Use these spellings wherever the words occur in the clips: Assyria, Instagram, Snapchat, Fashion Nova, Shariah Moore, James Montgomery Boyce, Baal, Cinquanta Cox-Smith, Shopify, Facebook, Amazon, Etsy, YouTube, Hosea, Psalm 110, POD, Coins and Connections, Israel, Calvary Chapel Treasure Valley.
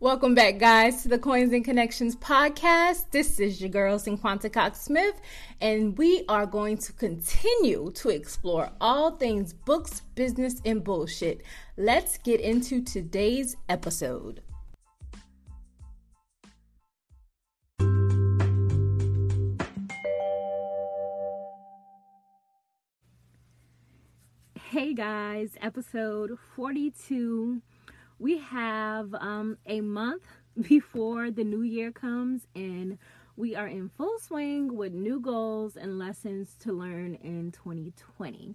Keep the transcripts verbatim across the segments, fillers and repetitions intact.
Welcome back, guys, to the Coins and Connections podcast. This is your girl, Cinquanta Cox-Smith, and we are going to continue to explore all things books, business, and bullshit. Let's get into today's episode. Hey guys, episode forty-two. We have um, a month before the new year comes, and we are in full swing with new goals and lessons to learn in twenty twenty.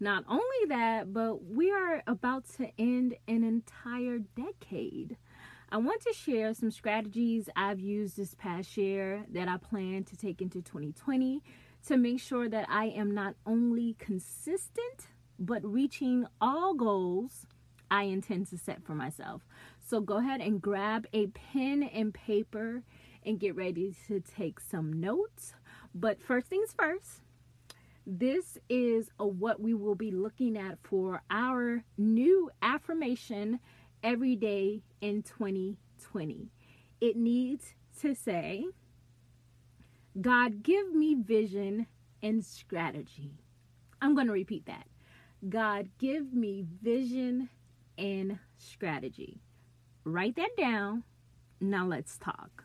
Not only that, but we are about to end an entire decade. I want to share some strategies I've used this past year that I plan to take into twenty twenty to make sure that I am not only consistent, but reaching all goals I intend to set for myself. So go ahead and grab a pen and paper and get ready to take some notes. But first things first, this is a, what we will be looking at for our new affirmation every day in twenty twenty. It needs to say, God, give me vision and strategy. I'm going to repeat that. God, give me vision and strategy. Write that down. Now let's talk.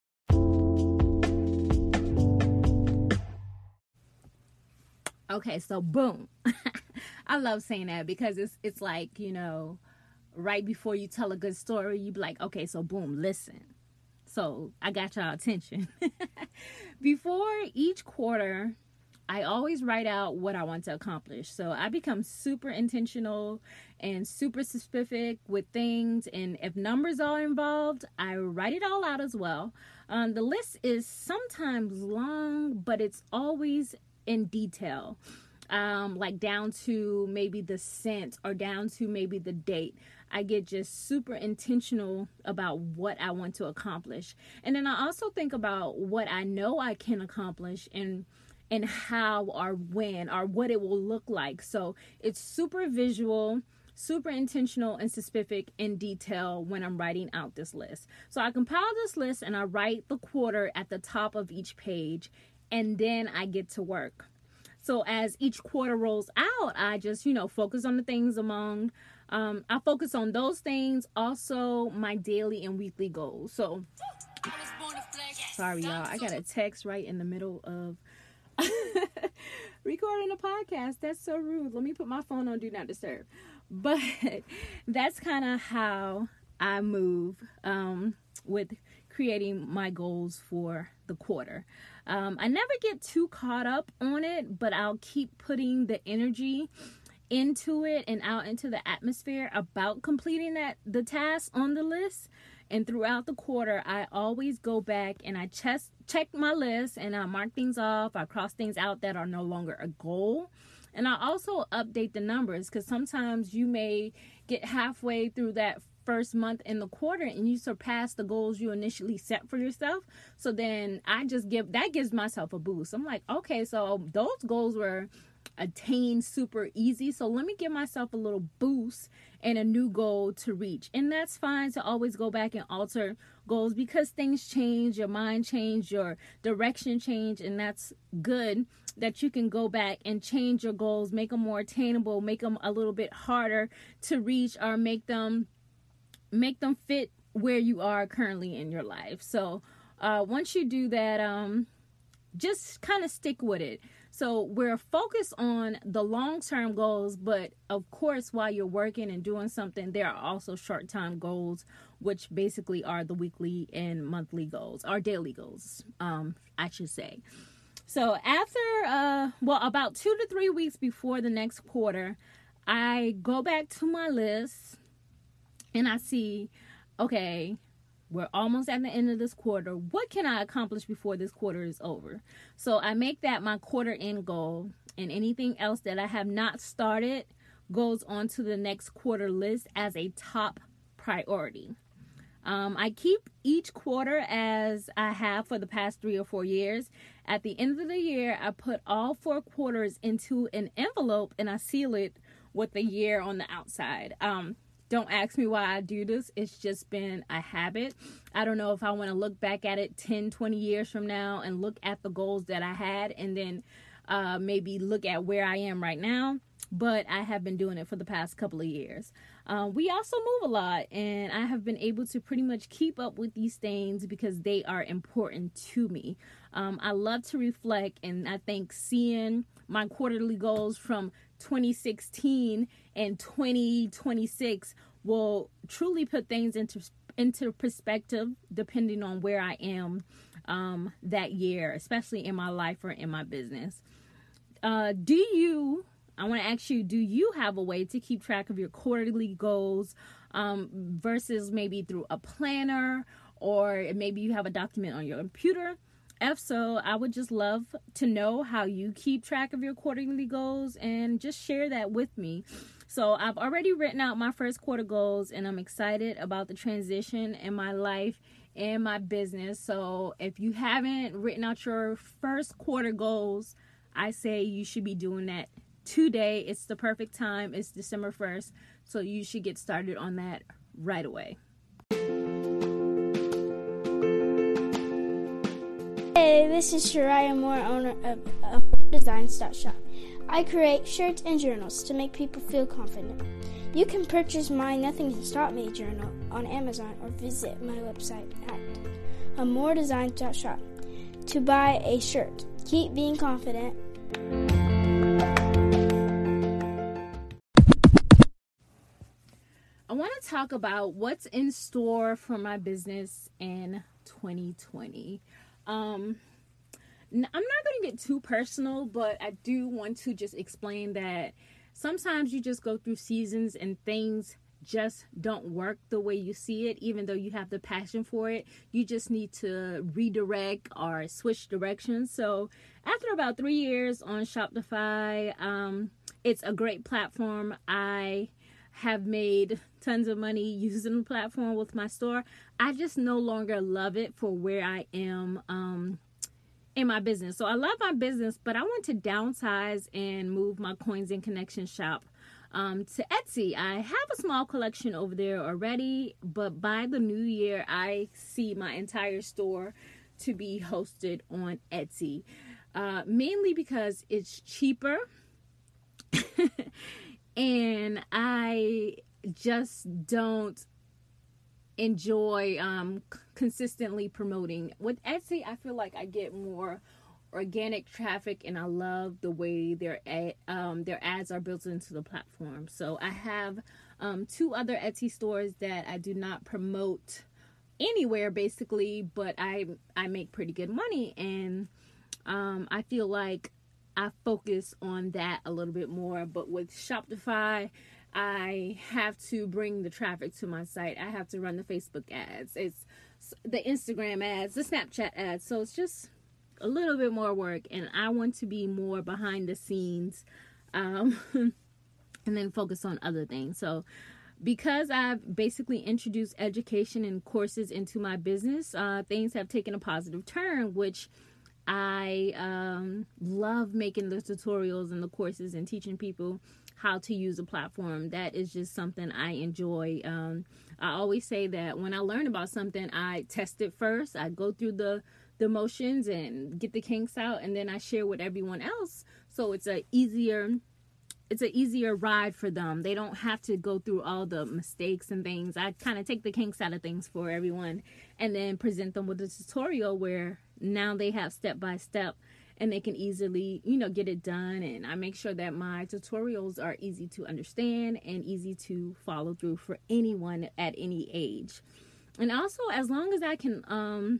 Okay, so boom. I love saying that because it's it's like, you know, right before you tell a good story, you be like, okay, so boom, listen. So I got y'all attention. Before each quarter, I always write out what I want to accomplish. So I become super intentional and super specific with things. And if numbers are involved, I write it all out as well. Um, the list is sometimes long, but it's always in detail, um, like down to maybe the scent or down to maybe the date. I get just super intentional about what I want to accomplish. And then I also think about what I know I can accomplish and and how or when or what it will look like. So it's super visual, super intentional, and specific in detail when I'm writing out this list. So I compile this list and I write the quarter at the top of each page, and then I get to work. So as each quarter rolls out, I just, you know, focus on the things among, um, I focus on those things, also my daily and weekly goals. So, sorry y'all, I got a text right in the middle of recording a podcast. That's so rude. Let me put my phone on Do Not Disturb. But that's kind of how I move um, with creating my goals for the quarter. Um, I never get too caught up on it, but I'll keep putting the energy into it and out into the atmosphere about completing that the task on the list. And throughout the quarter, I always go back and I check check my list and I mark things off. I cross things out that are no longer a goal. And I also update the numbers, because sometimes you may get halfway through that first month in the quarter and you surpass the goals you initially set for yourself. So then I just give that gives myself a boost. I'm like, okay, so those goals were attained super easy, so let me give myself a little boost and a new goal to reach. And that's fine to always go back and alter goals, because things change, your mind change, your direction change, and that's good that you can go back and change your goals, make them more attainable, make them a little bit harder to reach, or make them make them fit where you are currently in your life. So uh, once you do that, um, just kind of stick with it. So we're focused on the long-term goals, but of course, while you're working and doing something, there are also short-term goals, which basically are the weekly and monthly goals, or daily goals, um, I should say. So after, uh, well, about two to three weeks before the next quarter, I go back to my list, and I see okay, we're almost at the end of this quarter. What can I accomplish before this quarter is over? So I make that my quarter end goal, and anything else that I have not started goes on to the next quarter list as a top priority. Um, I keep each quarter as I have for the past three or four years. At the end of the year, I put all four quarters into an envelope and I seal it with the year on the outside. Um, don't ask me why I do this. It's just been a habit. I don't know if I want to look back at it ten, twenty years from now and look at the goals that I had and then uh, maybe look at where I am right now. But I have been doing it for the past couple of years. Uh, we also move a lot, and I have been able to pretty much keep up with these things because they are important to me. Um, I love to reflect, and I think seeing my quarterly goals from twenty sixteen and twenty twenty-six will truly put things into, into perspective depending on where I am um, that year, especially in my life or in my business. Uh, do you... I want to ask you, do you have a way to keep track of your quarterly goals um, versus maybe through a planner, or maybe you have a document on your computer? If so, I would just love to know how you keep track of your quarterly goals and just share that with me. So I've already written out my first quarter goals, and I'm excited about the transition in my life and my business. So if you haven't written out your first quarter goals, I say you should be doing that today. It's the perfect time. It's December first, so you should get started on that right away. Hey, this is Shariah Moore, owner of, of Designs dot shop. I create shirts and journals to make people feel confident. You can purchase my Nothing Can Stop Me journal on Amazon or visit my website at amore designs dot shop to buy a shirt. Keep being confident. I want to talk about what's in store for my business in twenty twenty. Um, I'm not going to get too personal, but I do want to just explain that sometimes you just go through seasons and things just don't work the way you see it, even though you have the passion for it. You just need to redirect or switch directions. So after about three years on Shopify, um, it's a great platform. I have made tons of money using the platform with my store. I just no longer love it for where I am um, in my business. So I love my business, but I want to downsize and move my Coins and Connections shop um, to Etsy. I have a small collection over there already, but by the new year, I see my entire store to be hosted on Etsy, uh, mainly because it's cheaper. And I just don't enjoy um, consistently promoting. With Etsy, I feel like I get more organic traffic, and I love the way their ad, um, their ads are built into the platform. So I have um, two other Etsy stores that I do not promote anywhere, basically, but I, I make pretty good money, and um, I feel like I focus on that a little bit more. But with Shopify, I have to bring the traffic to my site. I have to run the Facebook ads, it's the Instagram ads, the Snapchat ads. So it's just a little bit more work, and I want to be more behind the scenes um, and then focus on other things. So because I've basically introduced education and courses into my business, uh, things have taken a positive turn, which I um, love making the tutorials and the courses and teaching people how to use a platform. That is just something I enjoy. Um, I always say that when I learn about something, I test it first. I go through the, the motions and get the kinks out, and then I share with everyone else. So it's a easier, it's an easier ride for them. They don't have to go through all the mistakes and things. I kind of take the kinks out of things for everyone and then present them with a tutorial where now they have step by step, and they can easily, you know, get it done. And I make sure that my tutorials are easy to understand and easy to follow through for anyone at any age. And also, as long as I can um,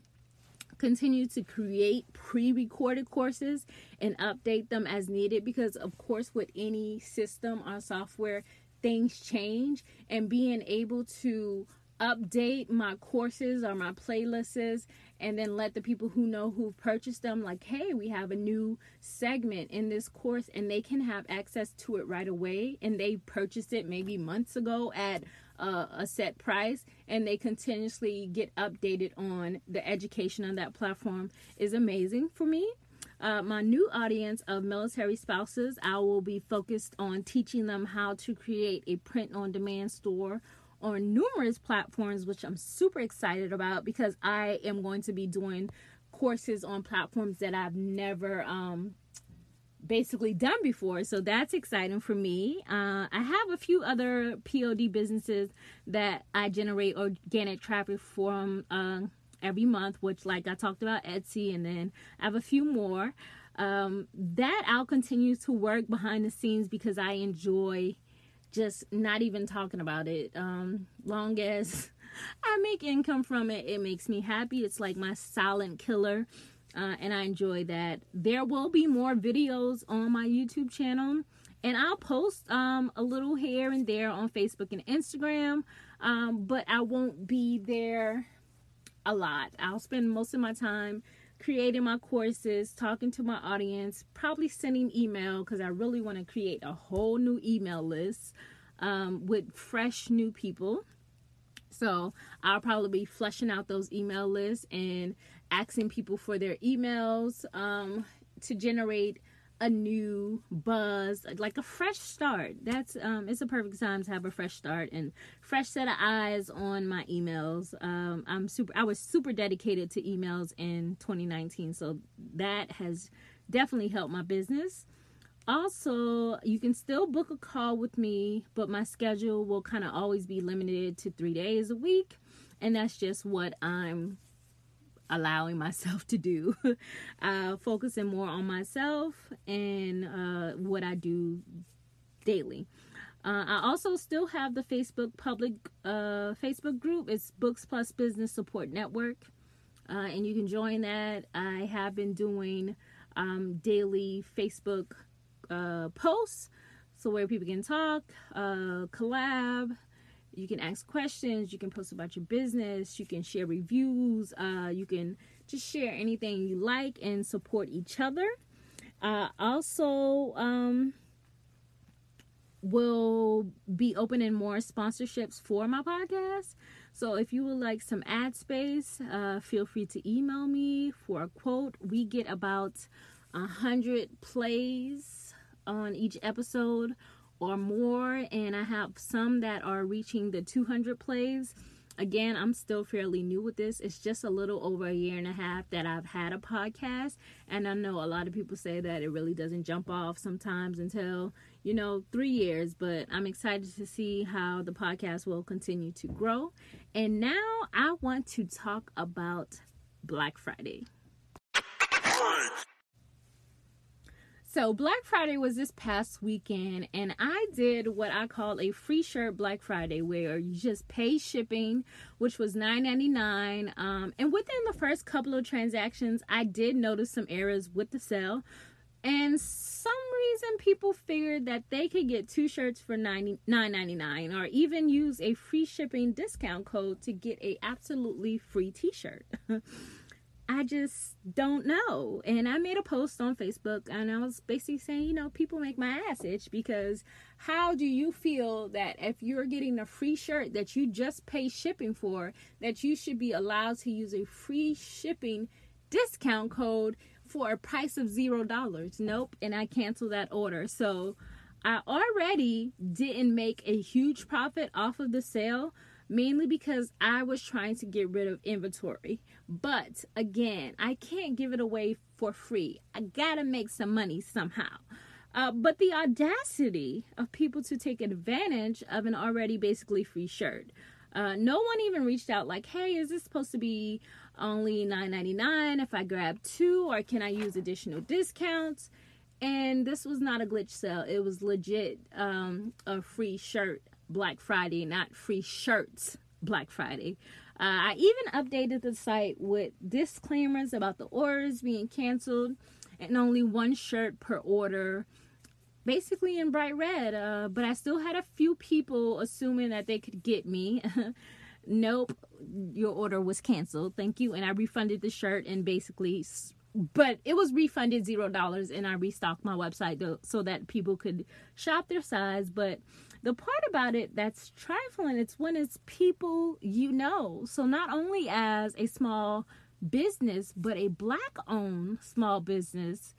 continue to create pre-recorded courses and update them as needed, because of course, with any system or software, things change, and being able to update my courses or my playlists, and then let the people who know who've purchased them, like, hey, we have a new segment in this course, and they can have access to it right away, and they purchased it maybe months ago at uh, a set price, and they continuously get updated on the education on that platform is amazing for me. Uh, my new audience of military spouses, I will be focused on teaching them how to create a print-on-demand store on numerous platforms, which I'm super excited about, because I am going to be doing courses on platforms that I've never um, basically done before. So that's exciting for me. Uh, I have a few other P O D businesses that I generate organic traffic from uh, every month, which, like I talked about, Etsy, and then I have a few more. Um, that I'll continue to work behind the scenes because I enjoy just not even talking about it. Um, long as I make income from it, it makes me happy. It's like my silent killer, uh, and I enjoy that. There will be more videos on my YouTube channel, and I'll post um, a little here and there on Facebook and Instagram, um, but I won't be there a lot. I'll spend most of my time creating my courses, talking to my audience, probably sending email, because I really want to create a whole new email list um, with fresh new people. So I'll probably be fleshing out those email lists and asking people for their emails um, to generate a new buzz, like a fresh start. That's um, it's a perfect time to have a fresh start and fresh set of eyes on my emails. Um, I'm super. I was super dedicated to emails in twenty nineteen, so that has definitely helped my business. Also, you can still book a call with me, but my schedule will kind of always be limited to three days a week, and that's just what I'm allowing myself to do, uh, focusing more on myself and uh, what I do daily. Uh, I also still have the Facebook public uh, Facebook group. It's Books Plus Business Support Network, uh, and you can join that. I have been doing um, daily Facebook uh, posts, so where people can talk, uh, collab. You can ask questions, you can post about your business, you can share reviews, uh, you can just share anything you like and support each other. Uh, also, um, we'll be opening more sponsorships for my podcast. So if you would like some ad space, uh, feel free to email me for a quote. We get about one hundred plays on each episode or more, and I have some that are reaching the two hundred plays. Again, I'm still fairly new with this. It's just a little over a year and a half that I've had a podcast, and I know a lot of people say that it really doesn't jump off sometimes until, you know, three years, but I'm excited to see how the podcast will continue to grow. And now I want to talk about Black Friday. So Black Friday was this past weekend, and I did what I call a free shirt Black Friday, where you just pay shipping, which was nine ninety-nine. Um, and within the first couple of transactions, I did notice some errors with the sale. And some reason people figured that they could get two shirts for nine ninety-nine, or even use a free shipping discount code to get a absolutely free t-shirt. I just don't know. And I made a post on Facebook, and I was basically saying, you know, people make my ass itch, because how do you feel that if you're getting a free shirt that you just pay shipping for, that you should be allowed to use a free shipping discount code for a price of zero dollars? Nope. And I canceled that order. So I already didn't make a huge profit off of the sale, mainly because I was trying to get rid of inventory. But again, I can't give it away for free. I gotta make some money somehow. Uh, but the audacity of people to take advantage of an already basically free shirt. Uh, no one even reached out like, hey, is this supposed to be only nine ninety-nine if I grab two, or can I use additional discounts? And this was not a glitch sale. It was legit um, a free shirt Black Friday, not free shirts Black Friday. Uh, I even updated the site with disclaimers about the orders being canceled and only one shirt per order, basically in bright red. Uh, but I still had a few people assuming that they could get me. nope, your order was canceled, thank you. And I refunded the shirt, and basically, but it was refunded zero dollars, and I restocked my website though, so that people could shop their size. But the part about it that's trifling, it's when it's people you know. So not only as a small business, but a Black-owned small business,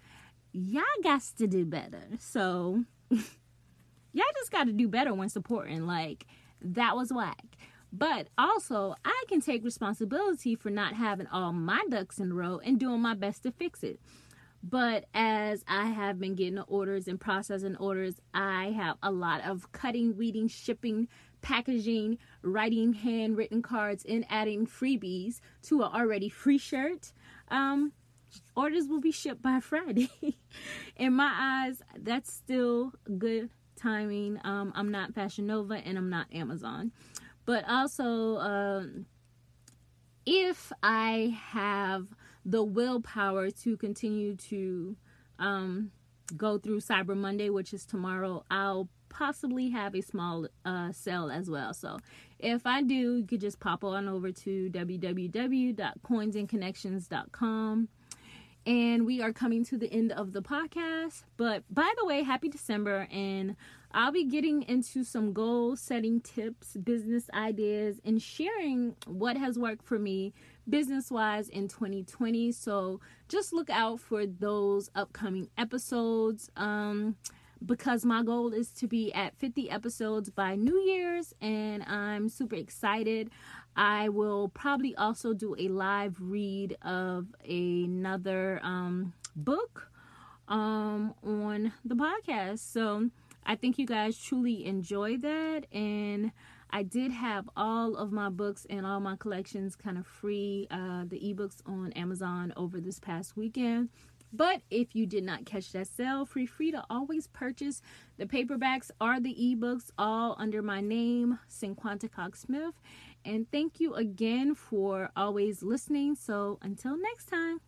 y'all got to do better. So y'all just got to do better when supporting. Like, that was whack. But also, I can take responsibility for not having all my ducks in a row and doing my best to fix it. But as I have been getting orders and processing orders, I have a lot of cutting, weeding, shipping, packaging, writing handwritten cards, and adding freebies to an already free shirt. Um, orders will be shipped by Friday. In my eyes, that's still good timing. Um, I'm not Fashion Nova and I'm not Amazon. But also, um, if I have the willpower to continue to um, go through Cyber Monday, which is tomorrow, I'll possibly have a small uh, sale as well. So if I do, you could just pop on over to w w w dot coins and connections dot com. And we are coming to the end of the podcast. But by the way, happy December. And I'll be getting into some goal setting tips, business ideas, and sharing what has worked for me business-wise in twenty twenty. So just look out for those upcoming episodes. Um, because my goal is to be at fifty episodes by New Year's. And I'm super excited. I will probably also do a live read of another um, book um, on the podcast. So I think you guys truly enjoy that. And I did have all of my books and all my collections kind of free, uh, the ebooks on Amazon over this past weekend. But if you did not catch that sale, feel free to always purchase the paperbacks or the ebooks, all under my name, Cinquanta Cox-Smith. And thank you again for always listening. So until next time.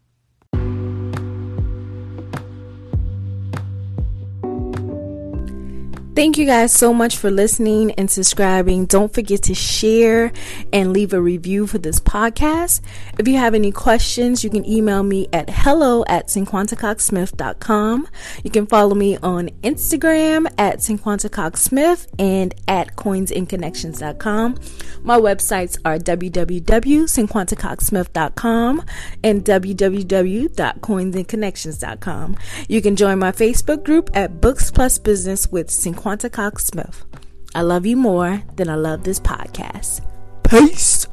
Thank you guys so much for listening and subscribing. Don't forget to share and leave a review for this podcast. If you have any questions, you can email me at hello at cinquanta cox smith dot com. You can follow me on Instagram at cinquanta cox smith and at coins and connections dot com. My websites are w w w dot cinquanta cox smith dot com and w w w dot coins and connections dot com. You can join my Facebook group at Books Plus Business with Cinquanta Quanta Cox-Smith. I love you more than I love this podcast. Peace.